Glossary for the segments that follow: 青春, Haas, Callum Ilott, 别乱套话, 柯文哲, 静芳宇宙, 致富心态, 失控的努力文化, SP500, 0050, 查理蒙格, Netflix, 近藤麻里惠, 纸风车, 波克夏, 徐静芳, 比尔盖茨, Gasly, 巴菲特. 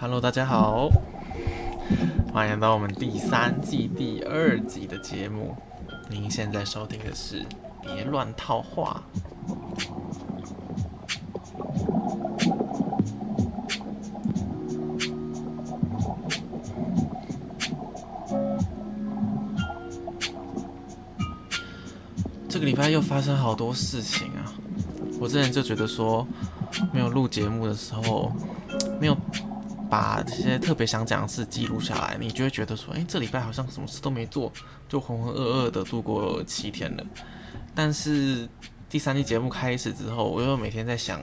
Hello， 大家好，欢迎来到我们第三季第二集的节目。您现在收听的是《别乱套话》。这个礼拜又发生好多事情啊！我之前就觉得说，没有录节目的时候，没有把这些特别想讲的事记录下来，你就会觉得说，这礼拜好像什么事都没做，就浑浑噩噩的度过7天了。但是第3季节目开始之后，我又每天在想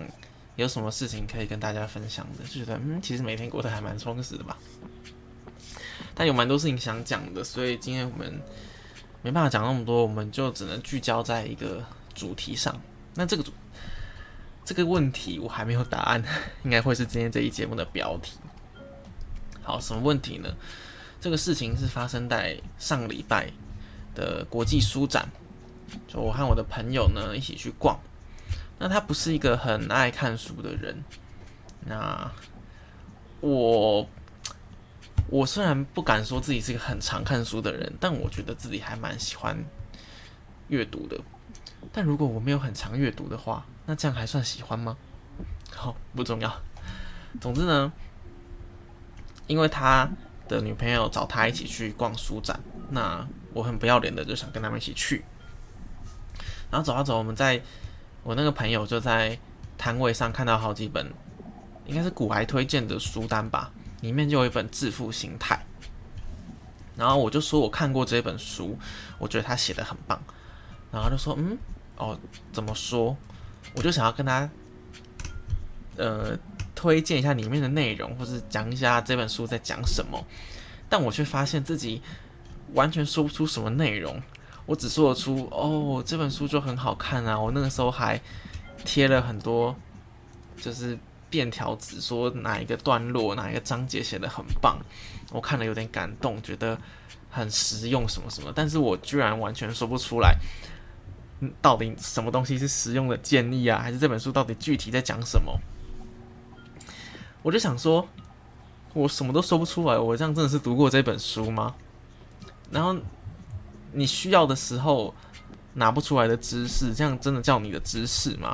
有什么事情可以跟大家分享的，就觉得其实每天过得还蛮充实的吧。但有蛮多事情想讲的，所以今天我们没办法讲那么多，我们就只能聚焦在一个主题上。那这个问题我还没有答案，应该会是今天这一节目的标题。好，什么问题呢？这个事情是发生在上礼拜的国际书展，就我和我的朋友呢一起去逛。那他不是一个很爱看书的人，那我虽然不敢说自己是一个很常看书的人，但我觉得自己还蛮喜欢阅读的。但如果我没有很常阅读的话，那这样还算喜欢吗？好，不重要。总之呢，因为他的女朋友找他一起去逛书展，那我很不要脸的就想跟他们一起去。然后走啊走，我那个朋友就在摊位上看到好几本，应该是古癌推荐的书单吧，里面就有一本《致富心态》。然后我就说我看过这本书，我觉得他写的很棒。然后就说怎么说？我就想要跟他推荐一下里面的内容，或是讲一下这本书在讲什么，但我却发现自己完全说不出什么内容，我只说得出这本书就很好看啊，我那个时候还贴了很多就是便条纸，说哪一个段落哪一个章节写得很棒，我看了有点感动，觉得很实用什么什么，但是我居然完全说不出来到底什么东西是实用的建议啊，还是这本书到底具体在讲什么。我就想说我什么都说不出来，我这样真的是读过这本书吗？然后你需要的时候拿不出来的知识，这样真的叫你的知识吗？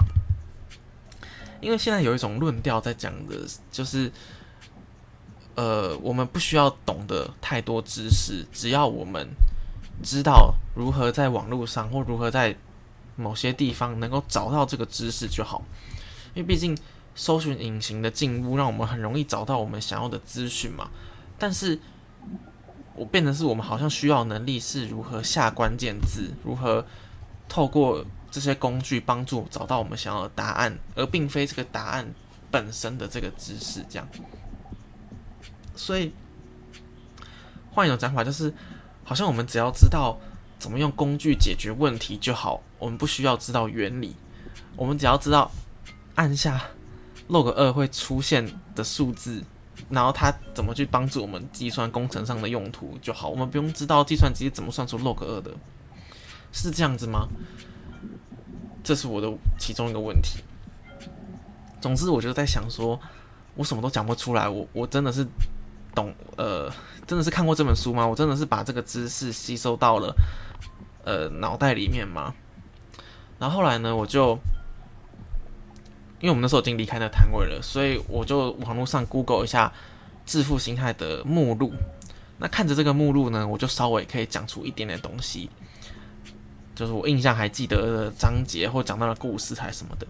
因为现在有一种论调在讲的就是我们不需要懂得太多知识，只要我们知道如何在网络上或如何在某些地方能够找到这个知识就好，因为毕竟搜寻引擎的进步让我们很容易找到我们想要的资讯嘛。但是我变成是我们好像需要能力是如何下关键字，如何透过这些工具帮助找到我们想要的答案，而并非这个答案本身的这个知识这样。所以换一种讲法就是好像我们只要知道怎么用工具解决问题就好，我们不需要知道原理，我们只要知道按下 log2 会出现的数字，然后它怎么去帮助我们计算工程上的用途就好，我们不用知道计算机怎么算出 log2 的，是这样子吗？这是我的其中一个问题。总之我就在想说我什么都讲不出来，我真的是真的是看过这本书吗？我真的是把这个知识吸收到了脑袋里面吗？然后后来呢，我就因为我们那时候已经离开那摊位了，所以我就网络上 Google 一下致富心态的目录。那看着这个目录呢，我就稍微可以讲出一点点东西，就是我印象还记得的章节或讲到的故事还什么的，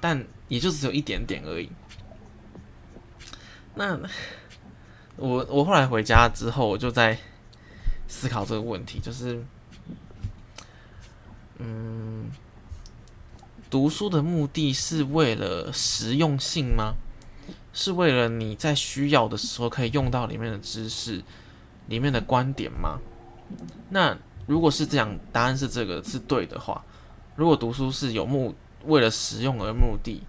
但也就只有一点点而已。那我后来回家之后，我就在思考这个问题，就是，读书的目的是为了实用性吗？是为了你在需要的时候可以用到里面的知识、里面的观点吗？那如果是这样，答案是这个是对的话，如果读书是为了实用而目的，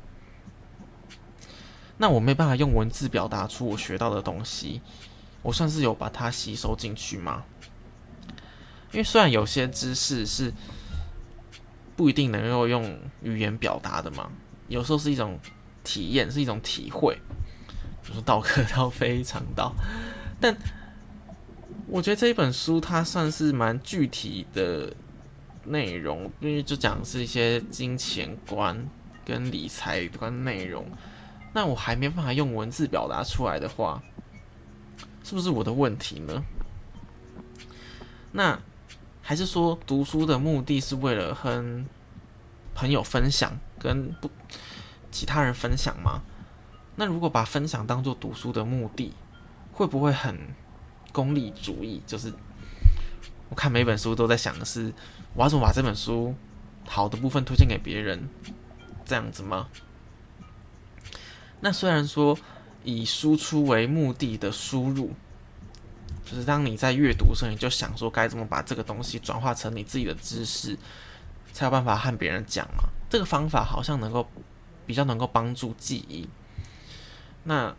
那我没办法用文字表达出我学到的东西，我算是有把它吸收进去吗？因为虽然有些知识是不一定能够用语言表达的嘛，有时候是一种体验，是一种体会，比如说道可道非常道。但我觉得这一本书它算是蛮具体的内容，因为就讲是一些金钱观跟理财观内容。那我还没办法用文字表达出来的话，是不是我的问题呢？那还是说读书的目的是为了跟朋友分享，跟其他人分享吗？那如果把分享当作读书的目的，会不会很功利主义？就是我看每本书都在想的是，我要怎么把这本书好的部分推荐给别人，这样子吗？那虽然说以输出为目的的输入，就是当你在阅读的时候，你就想说该怎么把这个东西转化成你自己的知识，才有办法和别人讲嘛。这个方法好像能够比较能够帮助记忆。那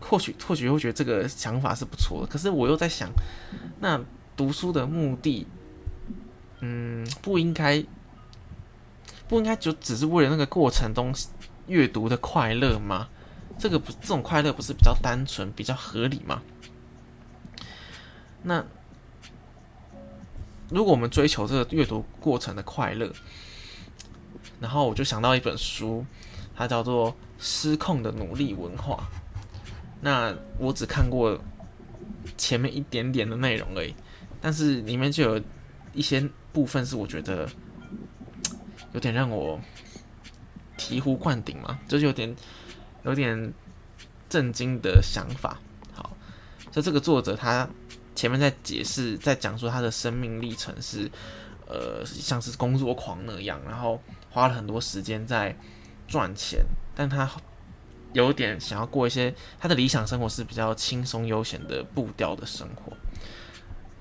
或许会觉得这个想法是不错的，可是我又在想，那读书的目的，不应该就只是为了那个过程中阅读的快乐吗？这种快乐不是比较单纯、比较合理吗？那如果我们追求这个阅读过程的快乐，然后我就想到一本书，它叫做《失控的努力文化》。那我只看过前面一点点的内容而已，但是里面就有一些部分是我觉得有点让我醍醐灌顶嘛，就是有点震惊的想法。好，所以这个作者他前面在解释，在讲说他的生命历程是，像是工作狂那样，然后花了很多时间在赚钱，但他有点想要过一些他的理想生活是比较轻松悠闲的步调的生活。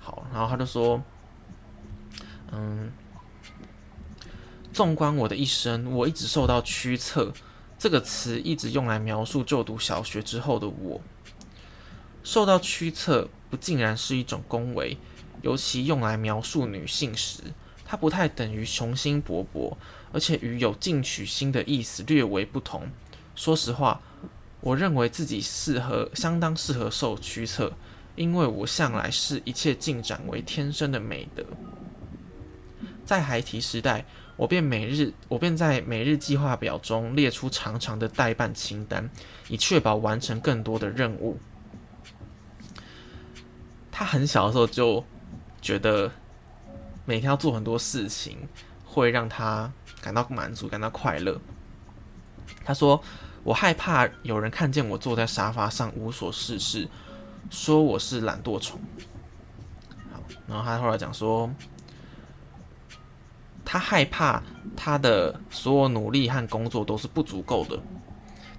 好，然后他就说，纵观我的一生，我一直受到驱策。这个词一直用来描述就读小学之后的我。受到驱策不尽然是一种恭维，尤其用来描述女性时，它不太等于雄心勃勃，而且与有进取心的意思略为不同。说实话，我认为自己相当适合受驱策，因为我向来视一切进展为天生的美德。在孩提时代，我便在每日计划表中列出长长的待办清单，以确保完成更多的任务。他很小的时候就觉得每天要做很多事情会让他感到满足，感到快乐。他说：“我害怕有人看见我坐在沙发上无所事事，说我是懒惰虫。”好，然后他后来讲说，他害怕他的所有努力和工作都是不足够的，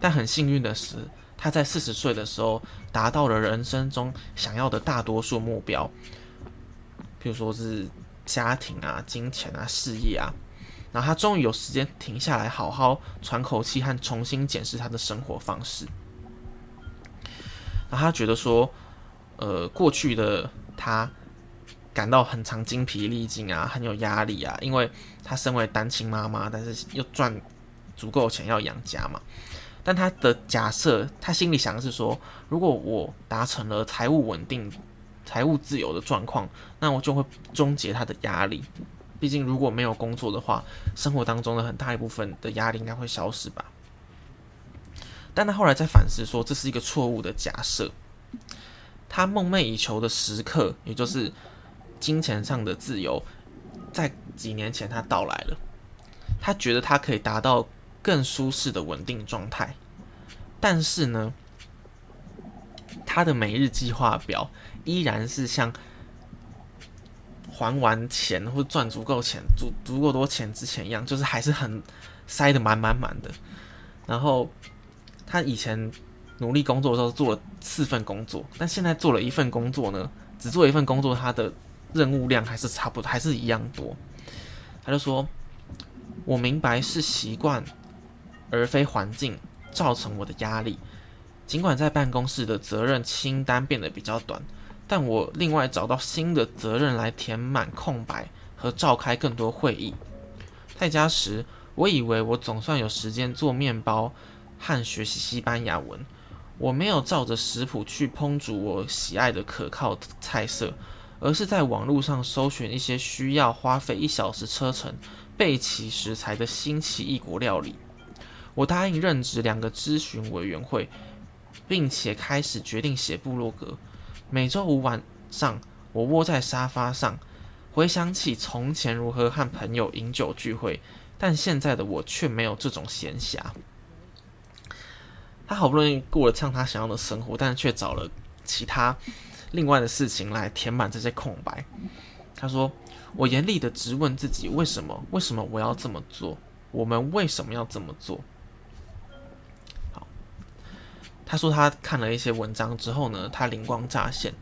但很幸运的是，他在40岁的时候达到了人生中想要的大多数目标，譬如说是家庭啊、金钱啊、事业啊，然后他终于有时间停下来好好喘口气和重新检视他的生活方式。然后他觉得说，过去的他感到很常精疲力尽啊，很有压力啊，因为她身为单亲妈妈，但是又赚足够钱要养家嘛。但她的假设，她心里想的是说，如果我达成了财务稳定、财务自由的状况，那我就会终结她的压力。毕竟如果没有工作的话，生活当中的很大一部分的压力应该会消失吧。但她后来在反思说，这是一个错误的假设。她梦寐以求的时刻，也就是金钱上的自由，在几年前他到来了。他觉得他可以达到更舒适的稳定状态，但是呢，他的每日计划表依然是像还完钱或赚足够钱、足够多钱之前一样，就是还是很塞得满的。然后他以前努力工作的时候做了4份工作，但现在做了一份工作呢，只做一份工作，他的任务量还是差不多，还是一样多。他就说：“我明白是习惯而非环境造成我的压力。尽管在办公室的责任清单变得比较短，但我另外找到新的责任来填满空白和召开更多会议。在家时，我以为我总算有时间做面包和学习西班牙文。我没有照着食谱去烹煮我喜爱的可靠菜色，而是在网络上搜寻一些需要花费1小时车程备齐食材的新奇异国料理。我答应任职2个咨询委员会，并且开始决定写部落格。每周5晚上，我窝在沙发上，回想起从前如何和朋友饮酒聚会，但现在的我却没有这种闲暇。他好不容易过了像他想要的生活，但却找了其他另外的事情来填满这些空白。他说：“我严厉地质问自己，为什么我要这么做？我们为什么要这么做？”好，他说他看了一些文章之后呢，他灵光乍现。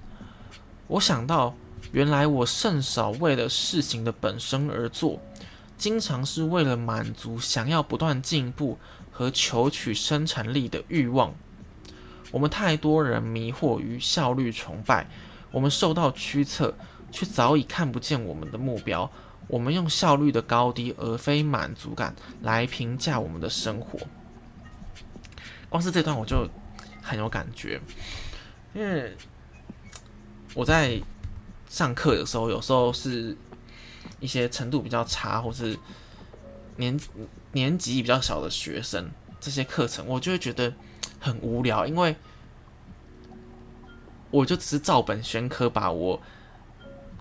我想到，原来我甚少为了事情的本身而做，经常是为了满足想要不断进步和求取生产力的欲望。我们太多人迷惑于效率崇拜，我们受到驱策，却早已看不见我们的目标。我们用效率的高低而非满足感来评价我们的生活。光是这段我就很有感觉，因为我在上课的时候，有时候是一些程度比较差或是年级比较小的学生，这些课程我就会觉得很无聊，因为我就只是照本宣科把我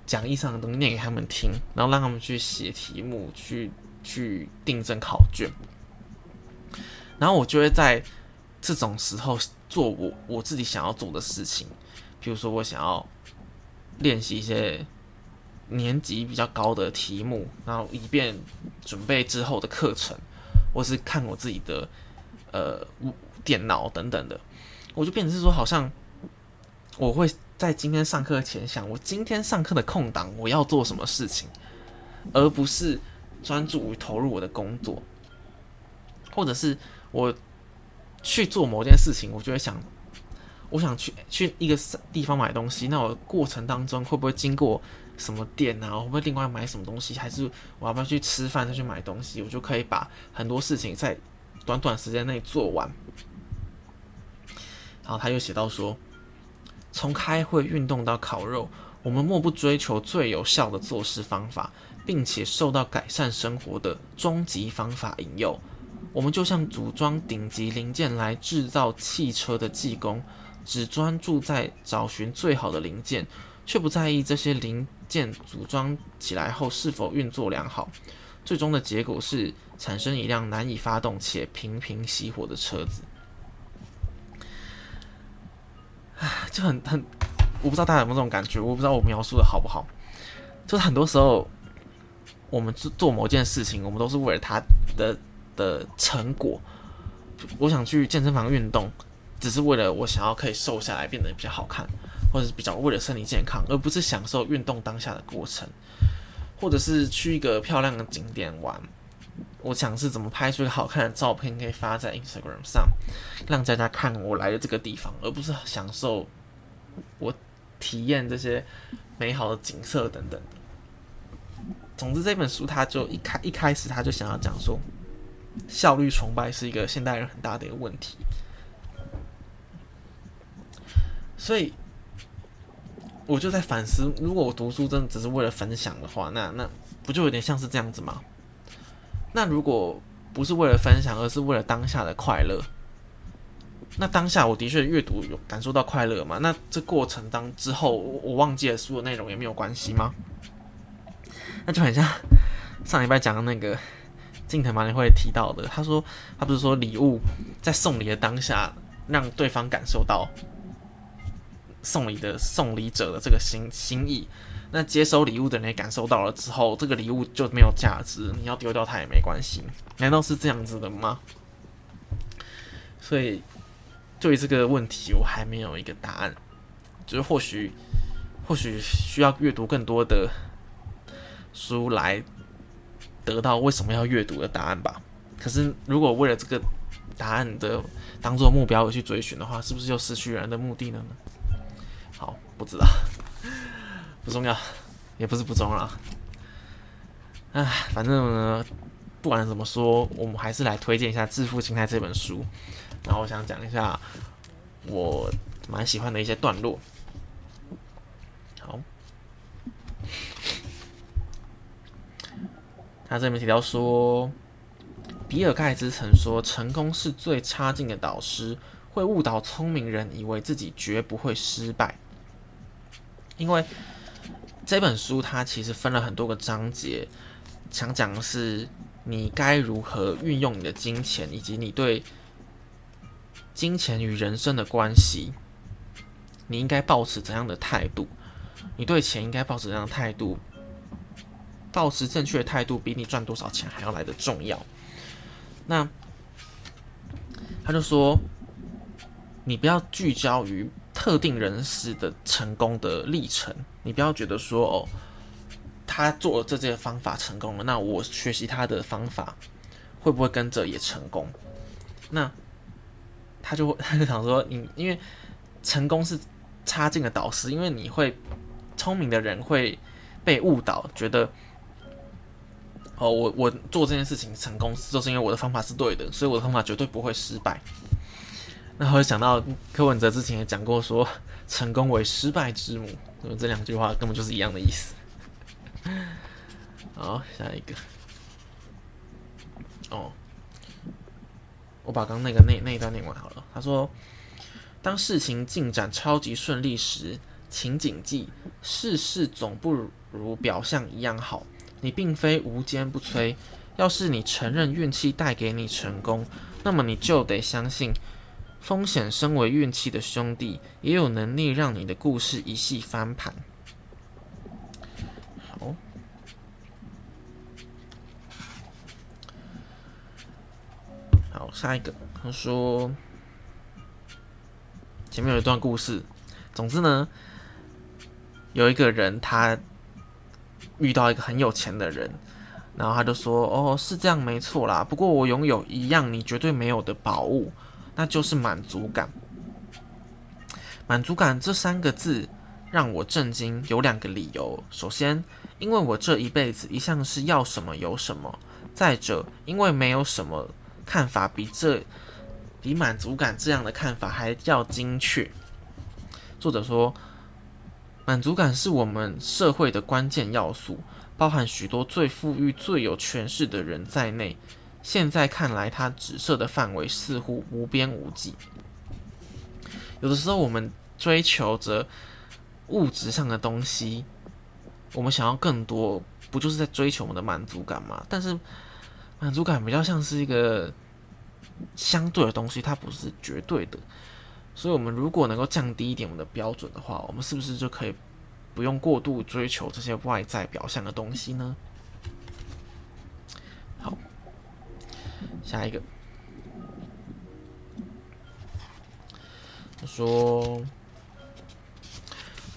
讲义上的东西念给他们听，然后让他们去写题目，去订正考卷。然后我就会在这种时候做我自己想要做的事情，比如说我想要练习一些年级比较高的题目，然后以便准备之后的课程，或是看我自己的电脑等等的。我就变成是说，好像我会在今天上课前想我今天上课的空档我要做什么事情，而不是专注于投入我的工作。或者是我去做某件事情，我就会想，我想去一个地方买东西，那我过程当中会不会经过什么店啊？我会不会另外买什么东西？还是我要不要去吃饭再去买东西？我就可以把很多事情在短短时间内做完。然后他又写到说，从开会、运动到烤肉，我们默不追求最有效的做事方法，并且受到改善生活的终极方法引诱。我们就像组装顶级零件来制造汽车的技工，只专注在找寻最好的零件，却不在意这些零件组装起来后是否运作良好。最终的结果是产生一辆难以发动且频频熄火的车子。就很，我不知道大家有没有这种感觉，我不知道我描述的好不好。就是很多时候，我们做某件事情，我们都是为了它的成果。我想去健身房运动，只是为了我想要可以瘦下来变得比较好看，或者是比较为了身体健康，而不是享受运动当下的过程。或者是去一个漂亮的景点玩，我想是怎么拍出一个好看的照片可以发在 Instagram 上，让大家看我来的这个地方，而不是享受我体验这些美好的景色等等。总之这本书他就一开始他就想要讲说，效率崇拜是一个现代人很大的一个问题。所以我就在反思，如果我读书真的只是为了分享的话，那不就有点像是这样子吗？那如果不是为了分享，而是为了当下的快乐，那当下我的确阅读有感受到快乐嘛？那这过程之后，我忘记了书的内容也没有关系吗？那就很像上礼拜讲的那个近藤麻里惠提到的，他不是说礼物在送礼的当下，让对方感受到送礼者的这个心意，那接收礼物的人也感受到了之后，这个礼物就没有价值，你要丢掉它也没关系。难道是这样子的吗？所以对这个问题我还没有一个答案，就是或许需要阅读更多的书来得到为什么要阅读的答案吧。可是如果为了这个答案的当作目标而去追寻的话，是不是就失去人的目的呢？好，不知道，不重要，也不是不重要。反正呢，不管怎么说，我们还是来推荐一下《致富心态》这本书。然后我想讲一下我蛮喜欢的一些段落。好，他这边提到说，比尔盖茨曾说，成功是最差劲的导师，会误导聪明人以为自己绝不会失败。因为这本书它其实分了很多个章节，想讲的是你该如何运用你的金钱，以及你对金钱与人生的关系，你应该抱持怎样的态度？你对钱应该抱持怎样的态度？抱持正确的态度，比你赚多少钱还要来得重要。那他就说，你不要聚焦于特定人士的成功的历程，你不要觉得说哦，他做了这些方法成功了，那我学习他的方法会不会跟着也成功？那他就想说，因为成功是差劲的导师，因为你会聪明的人会被误导，觉得哦，我做这件事情成功，就是因为我的方法是对的，所以我的方法绝对不会失败。然后就想到柯文哲之前也讲过说，成功为失败之母，这两句话根本就是一样的意思。好，下一个。哦，我把刚那个那一段念完好了。他说，当事情进展超级顺利时，请谨记，事事总不如表象一样好。你并非无坚不摧。要是你承认运气带给你成功，那么你就得相信，风险身为运气的兄弟，也有能力让你的故事一夕翻盘。好，好，下一个。他说，前面有一段故事。总之呢，有一个人他遇到一个很有钱的人，然后他就说：“哦，是这样没错啦，不过我拥有一样你绝对没有的宝物，那就是满足感。满足感这三个字让我震惊，有两个理由。首先，因为我这一辈子一向是要什么有什么；再者，因为没有什么看法比满足感这样的看法还要精确。”作者说，满足感是我们社会的关键要素，包含许多最富裕、最有权势的人在内。现在看来，它指涉的范围似乎无边无际。有的时候，我们追求着物质上的东西，我们想要更多，不就是在追求我们的满足感吗？但是，满足感比较像是一个相对的东西，它不是绝对的。所以我们如果能够降低一点我们的标准的话，我们是不是就可以不用过度追求这些外在表象的东西呢？好，下一个。我说，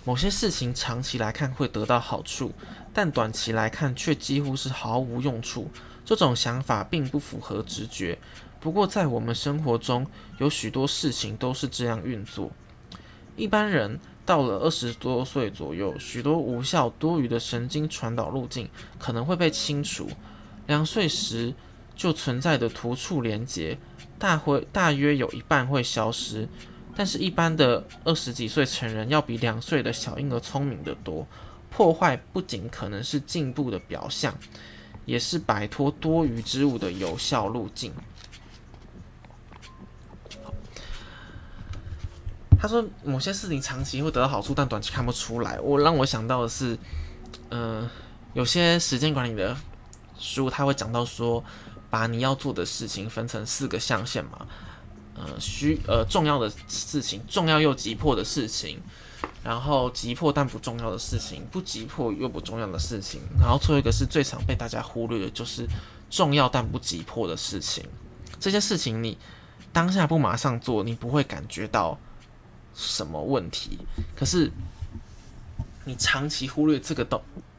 某些事情长期来看会得到好处，但短期来看却几乎是毫无用处。这种想法并不符合直觉。不过，在我们生活中，有许多事情都是这样运作。一般人到了20多岁左右，许多无效多余的神经传导路径可能会被清除。2岁时就存在的突触连结，大约有一半会消失。但是，一般的20几岁成人要比2岁的小婴儿聪明得多。破坏不仅可能是进步的表象，也是摆脱多余之物的有效路径。他说，某些事情长期会得到好处，但短期看不出来。让我想到的是，有些时间管理的书，他会讲到说，把你要做的事情分成4个象限嘛，重要的事情，重要又急迫的事情，然后急迫但不重要的事情，不急迫又不重要的事情，然后最后一个是最常被大家忽略的，就是重要但不急迫的事情。这些事情你当下不马上做，你不会感觉到什么问题？可是你长期忽略这个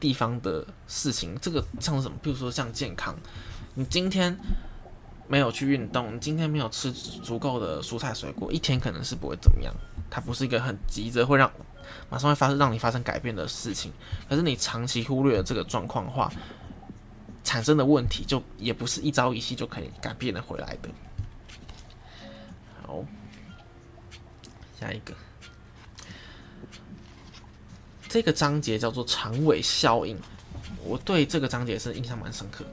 地方的事情，这个像什么？比如说像健康，你今天没有去运动，你今天没有吃足够的蔬菜水果，一天可能是不会怎么样。它不是一个很急着会马上会让你发生改变的事情。可是你长期忽略了这个状况的话，产生的问题就也不是一朝一夕就可以改变得回来的。好，下一个，这个章节叫做长尾效应，我对这个章节是印象蛮深刻。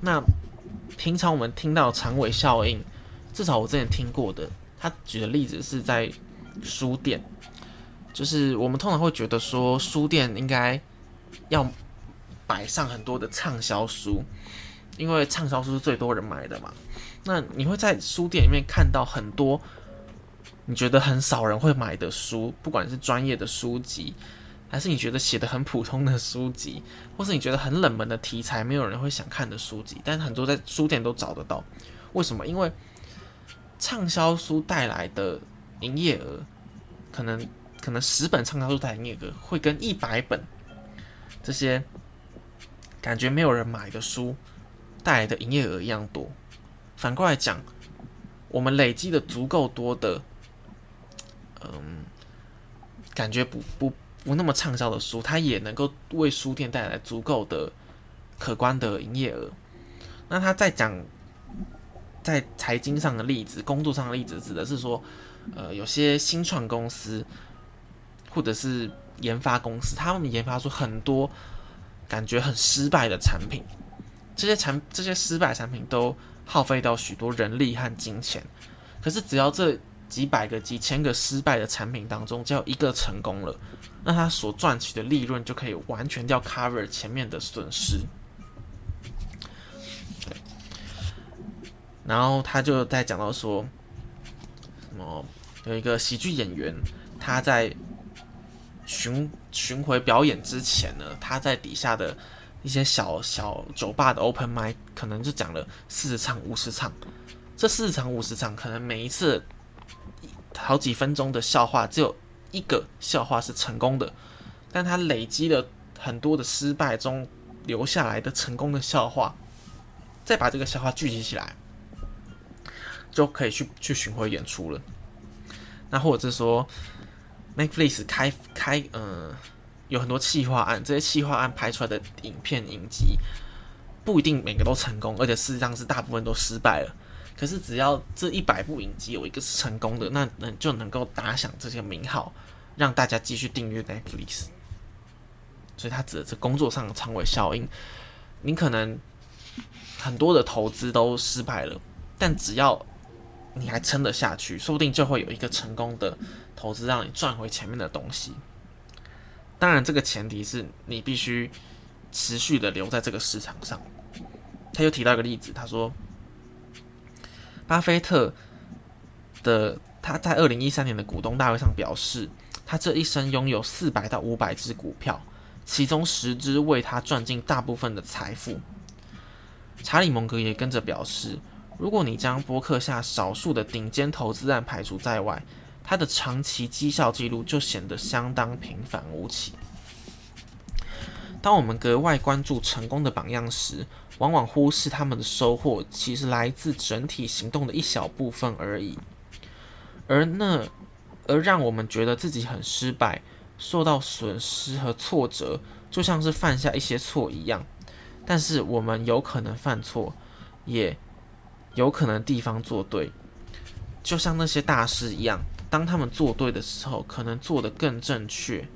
那平常我们听到长尾效应，至少我之前听过的，他举的例子是在书店，就是我们通常会觉得说书店应该要摆上很多的畅销书，因为畅销书是最多人买的嘛。那你会在书店里面看到很多你觉得很少人会买的书，不管是专业的书籍，还是你觉得写得很普通的书籍，或是你觉得很冷门的题材没有人会想看的书籍，但很多在书店都找得到。为什么？因为畅销书带来的营业额，可能10本畅销书带来的营业额会跟100本这些感觉没有人买的书带来的营业额一样多。反过来讲，我们累积的足够多的，感觉不那么畅销的书，它也能够为书店带来足够的可观的营业额。那他在讲在财经上的例子、工作上的例子，指的是说，有些新创公司或者是研发公司，他们研发出很多感觉很失败的产品，这些失败的产品都耗费到许多人力和金钱。可是只要这几百个、几千个失败的产品当中，只要一个成功了，那他所赚取的利润就可以完全掉 cover 前面的损失。然后他就在讲到说，什么有一个喜剧演员，他在巡回表演之前呢，他在底下的一些小酒吧的 open mic 可能就讲了40场50场，这40场50场可能每一次好几分钟的笑话只有一个笑话是成功的，但他累积了很多的失败中留下来的成功的笑话，再把这个笑话聚集起来，就可以去巡回演出了。那或者是说 Netflix 有很多企划案，这些企划案拍出来的影片影集不一定每个都成功，而且事实上是大部分都失败了。可是只要这100部影集有一个是成功的，那就能够打响这些名号，让大家继续订阅 Netflix。 所以他指的是工作上的长尾效应，你可能很多的投资都失败了，但只要你还撑得下去，说不定就会有一个成功的投资让你赚回前面的东西。当然这个前提是你必须持续的留在这个市场上。他又提到一个例子，他说巴菲特他在2013年的股东大会上表示，他这一生拥有400到500只股票，其中10只为他赚进大部分的财富。查理蒙格也跟着表示，如果你将波克夏少数的顶尖投资案排除在外，它的长期绩效记录就显得相当平凡无奇。当我们格外关注成功的榜样时，往往忽视他们的收获其实来自整体行动的一小部分而已。而让我们觉得自己很失败、受到损失和挫折，就像是犯下一些错一样。但是我们有可能犯错，也有可能地方做对，就像那些大师一样，当他们做对的时候，可能做得更正确，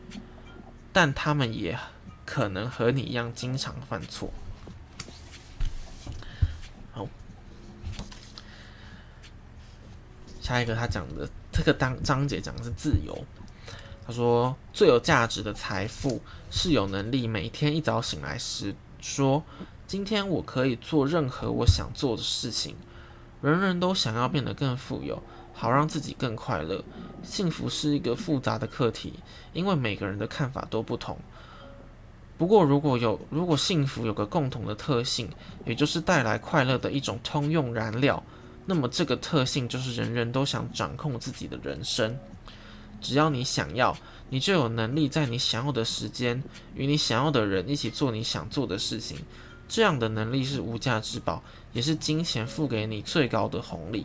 但他们也可能和你一样经常犯错。好，下一个他讲的这个章节讲的是自由。他说，最有价值的财富是有能力每天一早醒来时说，今天我可以做任何我想做的事情。人人都想要变得更富有，好让自己更快乐。幸福是一个复杂的课题，因为每个人的看法都不同。不过如果幸福有个共同的特性，也就是带来快乐的一种通用燃料，那么这个特性就是人人都想掌控自己的人生。只要你想要，你就有能力在你想要的时间与你想要的人一起做你想做的事情。这样的能力是无价之宝，也是金钱付给你最高的红利。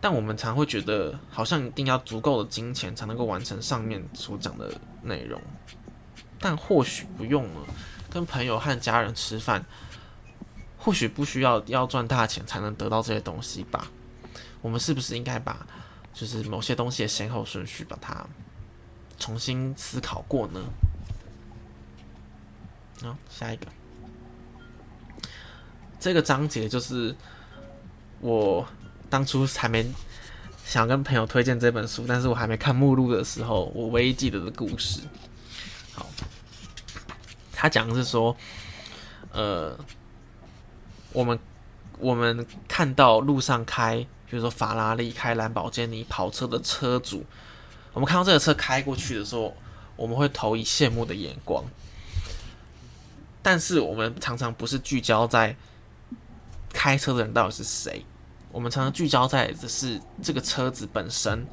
但我们常会觉得，好像一定要足够的金钱才能够完成上面所讲的内容，但或许不用了。跟朋友和家人吃饭，或许不需要赚大钱才能得到这些东西吧。我们是不是应该把就是某些东西的先后顺序把它重新思考过呢？好，下一个，这个章节就是我当初还没想跟朋友推荐这本书，但是我还没看目录的时候，我唯一记得的故事。好，他讲的是说，我们看到路上开，比如说法拉利、开兰博基尼跑车的车主，我们看到这个车开过去的时候，我们会投以羡慕的眼光。但是我们常常不是聚焦在开车的人到底是谁，我们常常聚焦在的是这个车子本身，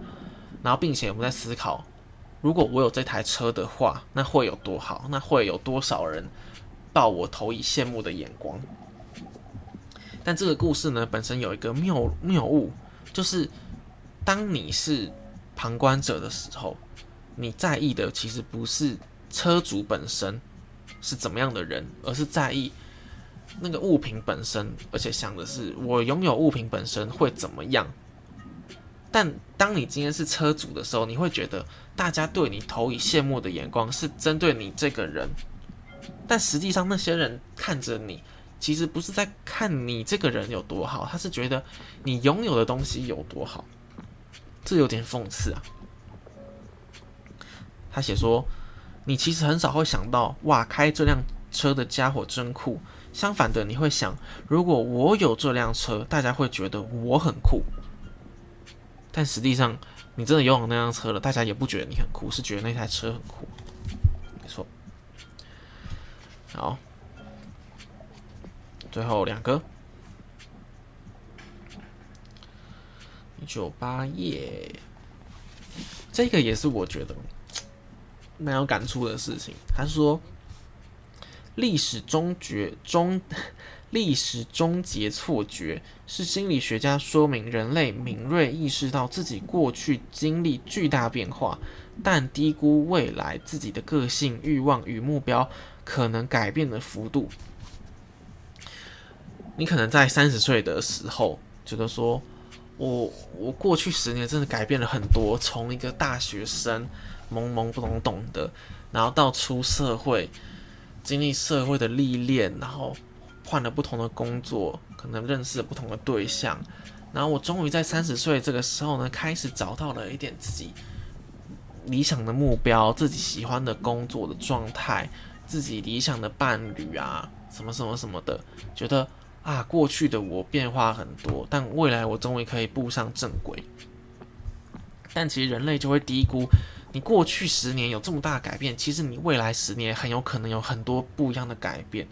然后并且我们在思考，如果我有这台车的话，那会有多好？那会有多少人抱我投以羡慕的眼光？但这个故事呢，本身有一个谬误，就是当你是旁观者的时候，你在意的其实不是车主本身是怎么样的人，而是在意那个物品本身，而且想的是我拥有物品本身会怎么样。但当你今天是车主的时候，你会觉得大家对你投以羡慕的眼光是针对你这个人，但实际上那些人看着你，其实不是在看你这个人有多好，他是觉得你拥有的东西有多好。这有点讽刺啊。他写说，你其实很少会想到，哇，开这辆车的家伙真酷。相反的，你会想，如果我有这辆车，大家会觉得我很酷。但实际上，你真的拥有那辆车了，大家也不觉得你很酷，是觉得那台车很酷。没错。好，最后两个，198页，这个也是我觉得蛮有感触的事情。他说，历史终结错觉是心理学家说明人类敏锐意识到自己过去经历巨大变化，但低估未来自己的个性、欲望与目标可能改变的幅度。你可能在30岁的时候觉得说，我过去10年真的改变了很多，从一个大学生懵懂懂的，然后到出社会，经历社会的历练，然后换了不同的工作，可能认识了不同的对象，然后我终于在30岁这个时候呢，开始找到了一点自己理想的目标，自己喜欢的工作的状态，自己理想的伴侣啊，什么什么什么的，觉得啊，过去的我变化很多，但未来我终于可以步上正轨。但其实人类就会低估，你过去10年有这么大的改变，其实你未来10年很有可能有很多不一样的改变。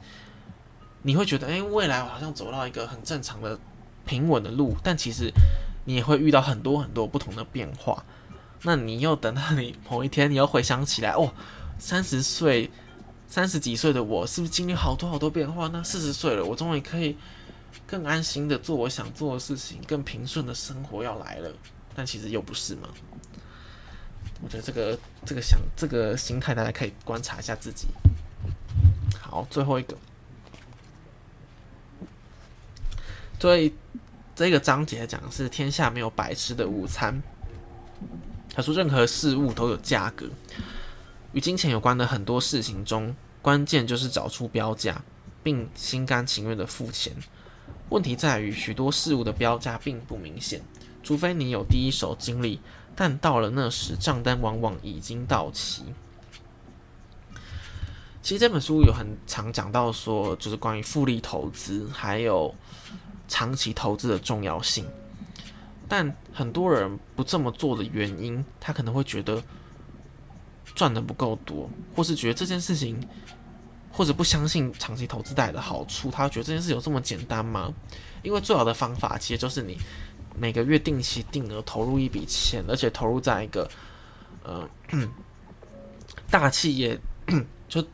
你会觉得，未来我好像走到一个很正常的平稳的路，但其实你也会遇到很多很多不同的变化。那你又等到你某一天，你又回想起来，30几岁的我是不是经历好多好多变化？那40岁了，我终于可以更安心的做我想做的事情，更平顺的生活要来了。但其实又不是嘛。我觉得这个心态大家可以观察一下自己。好，最后一个，所以这个章节讲的是天下没有白吃的午餐。他说，任何事物都有价格，与金钱有关的很多事情中，关键就是找出标价，并心甘情愿的付钱。问题在于，许多事物的标价并不明显，除非你有第一手经历。但到了那时，账单往往已经到期。其实这本书有很常讲到说，就是关于复利投资还有长期投资的重要性。但很多人不这么做的原因，他可能会觉得赚的不够多，或是觉得这件事情，或者不相信长期投资带来的好处，他会觉得这件事有这么简单吗？因为最好的方法其实就是你每个月定期定额投入一笔钱，而且投入在一个大企业，就譬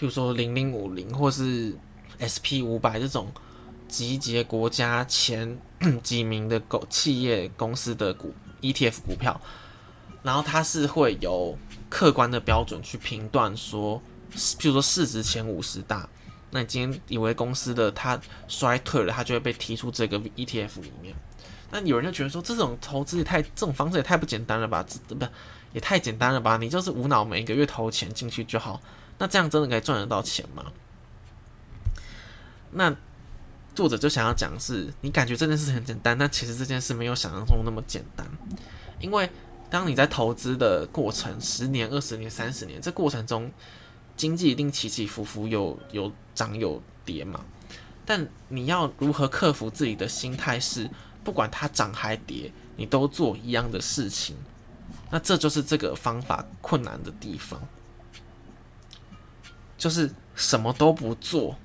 如说0050或是 SP500 这种集结国家前几名的企业公司的 ETF 股票，然后它是会有客观的标准去评断说譬如说市值前50大，那你今天以为公司的它衰退了，它就会被踢出这个 ETF 里面。那有人就觉得说，这种投资也太，这种方式也太不简单了吧？也太简单了吧？你就是无脑每个月投钱进去就好，那这样真的可以赚得到钱吗？那作者就想要讲的是，你感觉这件事很简单，但其实这件事没有想象中那么简单。因为当你在投资的过程，10年、20年、30年，这过程中，经济一定起起伏伏，有涨有跌嘛。但你要如何克服自己的心态是，不管它涨还跌，你都做一样的事情。那这就是这个方法困难的地方，就是什么都不做，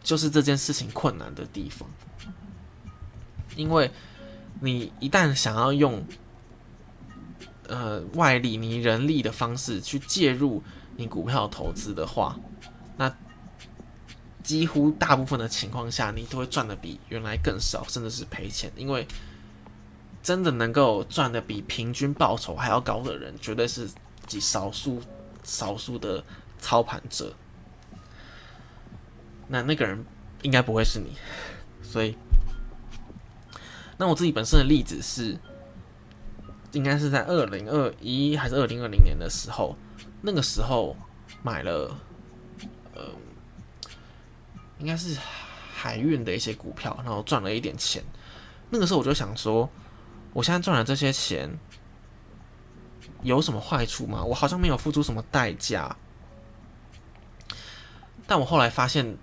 就是这件事情困难的地方。因为你一旦想要用外力，你人力的方式去介入你股票投资的话，那几乎大部分的情况下，你都会赚的比原来更少，甚至是赔钱。因为真的能够赚的比平均报酬还要高的人，绝对是极少数的操盘者。那个人应该不会是你，所以，那我自己本身的例子是，应该是在2021还是2020年的时候，那个时候买了，应该是海运的一些股票，然后赚了一点钱。那个时候我就想说，我现在赚了这些钱，有什么坏处吗？我好像没有付出什么代价。但我后来发现，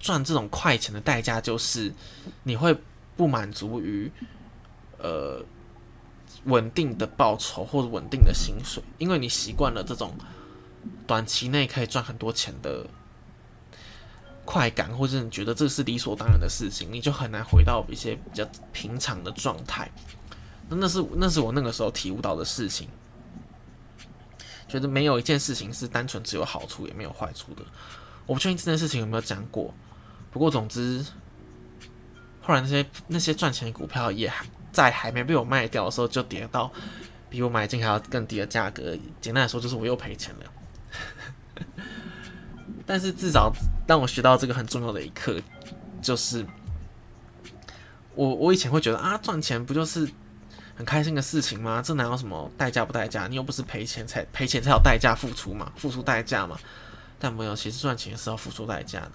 赚这种快钱的代价就是，你会不满足于稳定的报酬或者稳定的薪水，因为你习惯了这种短期内可以赚很多钱的快感，或者你觉得这是理所当然的事情，你就很难回到一些比较平常的状态。那是我那个时候体悟到的事情，觉得没有一件事情是单纯只有好处也没有坏处的。我不确定这件事情有没有讲过，不过总之，后来那些赚钱的股票也在还没被我卖掉的时候，就跌到比我买进还要更低的价格。简单来说，就是我又赔钱了。但是至少让我学到这个很重要的一课，就是我以前会觉得啊，赚钱不就是很开心的事情吗？这哪有什么代价不代价？你又不是赔钱才有代价付出嘛，付出代价嘛。但没有，其实赚钱是要付出代价的。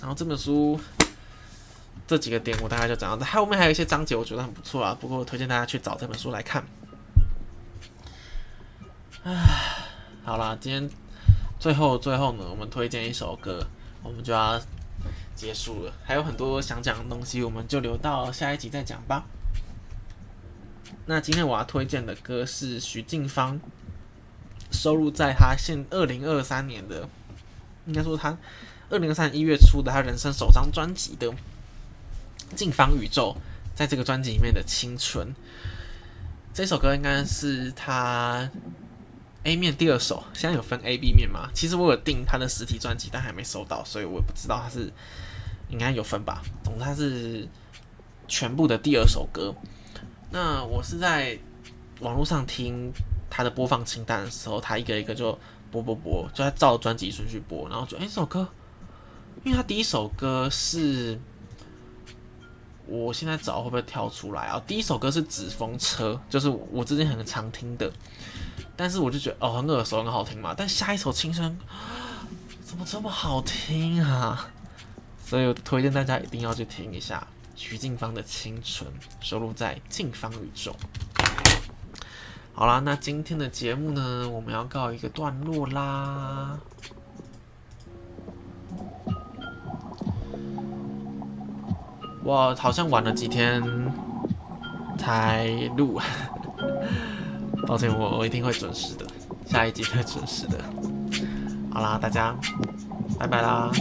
然后这本书。这几个点我大概就讲到，后面还有一些章节我觉得很不错啊，不过我推荐大家去找这本书来看。好啦，今天最后呢，我们推荐一首歌，我们就要结束了，还有很多想讲的东西，我们就留到下一集再讲吧。那今天我要推荐的歌是徐静芳收录在他2023年的，应该说他2023年1月初的他人生首张专辑的。静芳宇宙在这个专辑里面的青春，这首歌应该是他 A 面第二首，现在有分 A、B 面吗？其实我有订他的实体专辑，但还没收到，所以我也不知道他是应该有分吧。总之，他是全部的第二首歌。那我是在网络上听他的播放清单的时候，他一个一个就播，就在照专辑顺序播，然后就这首歌，因为他第一首歌是。我现在找会不会跳出来啊？第一首歌是《纸风车》，就是我之前很常听的，但是我就觉得很耳熟，很好听嘛。但下一首《青春》怎么这么好听啊？所以我推荐大家一定要去听一下徐静芳的《青春》，收录在《静芳宇宙》。好啦，那今天的节目呢，我们要告一个段落啦。我好像玩了几天才录，抱歉，我一定会准时的，下一集会准时的。好啦，大家，拜拜啦。